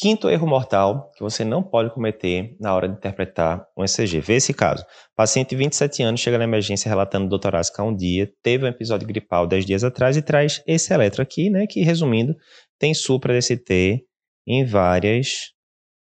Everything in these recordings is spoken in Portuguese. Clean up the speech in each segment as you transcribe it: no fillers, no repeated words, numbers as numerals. Quinto erro mortal que você não pode cometer na hora de interpretar um ECG. Vê esse caso. Paciente de 27 anos chega na emergência relatando dor torácica há um dia, teve um episódio gripal 10 dias atrás e traz esse eletro aqui, né, que resumindo, tem supra DST em várias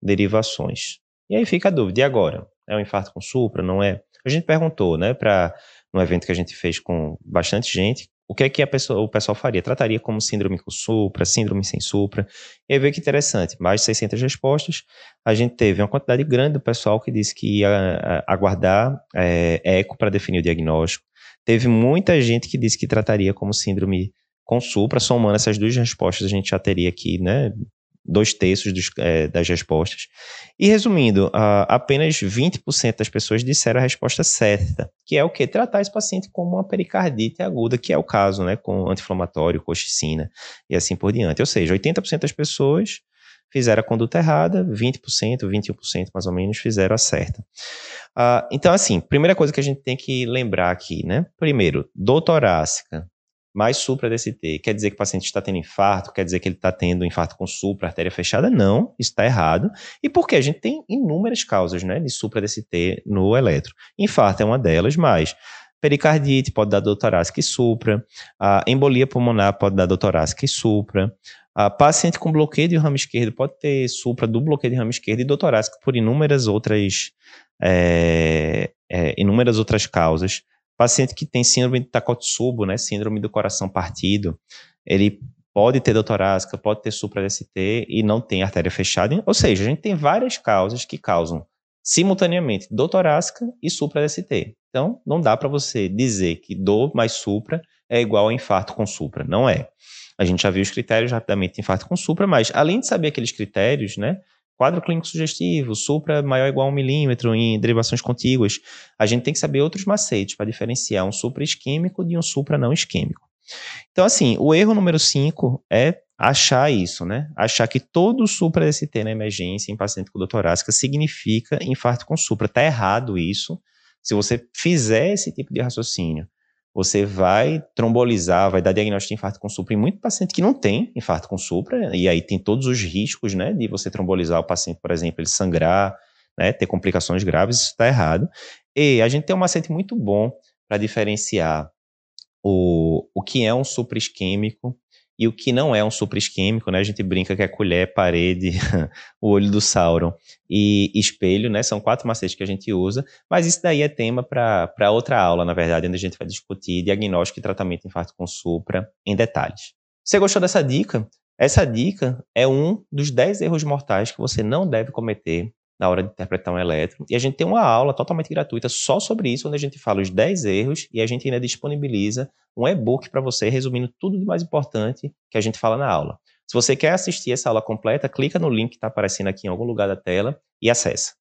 derivações. E aí fica a dúvida, e agora? É um infarto com supra, não é? A gente perguntou, né, para um evento que a gente fez com bastante gente, o que é que o pessoal faria? Trataria como síndrome com supra, síndrome sem supra. E aí veio que interessante, mais de 600 respostas. A gente teve uma quantidade grande do pessoal que disse que ia aguardar eco para definir o diagnóstico. Teve muita gente que disse que trataria como síndrome com supra. Somando essas duas respostas, a gente já teria aqui, né, 2/3 das respostas. E resumindo, apenas 20% das pessoas disseram a resposta certa, que é o quê? Tratar esse paciente como uma pericardite aguda, que é o caso, né, com anti-inflamatório, coxicina e assim por diante. Ou seja, 80% das pessoas fizeram a conduta errada, 20%, 21% mais ou menos fizeram a certa. Então, assim, primeira coisa que a gente tem que lembrar aqui, né? Primeiro, dor torácica mais supra DST, quer dizer que o paciente está tendo infarto, quer dizer que ele está tendo infarto com supra, artéria fechada? Não, isso está errado. E por quê? A gente tem inúmeras causas, né, de supra DST no eletro. Infarto é uma delas, mas pericardite pode dar dor torácica e supra, a embolia pulmonar pode dar dor torácica e supra, a paciente com bloqueio de ramo esquerdo pode ter supra do bloqueio de ramo esquerdo e dor torácica por inúmeras outras causas. Paciente que tem síndrome de Takotsubo, né, síndrome do coração partido, ele pode ter dor torácica, pode ter supra DST e não tem artéria fechada. Ou seja, a gente tem várias causas que causam simultaneamente dor torácica e supra DST. Então, não dá para você dizer que dor mais supra é igual a infarto com supra, não é. A gente já viu os critérios rapidamente de infarto com supra, mas além de saber aqueles critérios, né, quadro clínico sugestivo, supra maior ou igual a 1 milímetro em derivações contíguas, a gente tem que saber outros macetes para diferenciar um supra isquêmico de um supra não isquêmico. Então, assim, o erro número 5 é achar isso, né? Achar que todo supra DST na emergência em paciente com dor torácica significa infarto com supra. Tá errado isso. Se você fizer esse tipo de raciocínio, você vai trombolizar, vai dar diagnóstico de infarto com supra em muito paciente que não tem infarto com supra, e aí tem todos os riscos, né, de você trombolizar o paciente, por exemplo, ele sangrar, né, ter complicações graves, isso está errado. E a gente tem um macete muito bom para diferenciar o que é um supra isquêmico e o que não é um supra isquêmico, né? A gente brinca que é colher, parede, o olho do Sauron e espelho, né? São 4 macetes que a gente usa, mas isso daí é tema para outra aula, na verdade, onde a gente vai discutir diagnóstico e tratamento de infarto com supra em detalhes. Você gostou dessa dica? Essa dica é um dos 10 erros mortais que você não deve cometer na hora de interpretar um eletro. E a gente tem uma aula totalmente gratuita só sobre isso, onde a gente fala os 10 erros e a gente ainda disponibiliza um e-book para você, resumindo tudo de mais importante que a gente fala na aula. Se você quer assistir essa aula completa, clica no link que está aparecendo aqui em algum lugar da tela e acessa.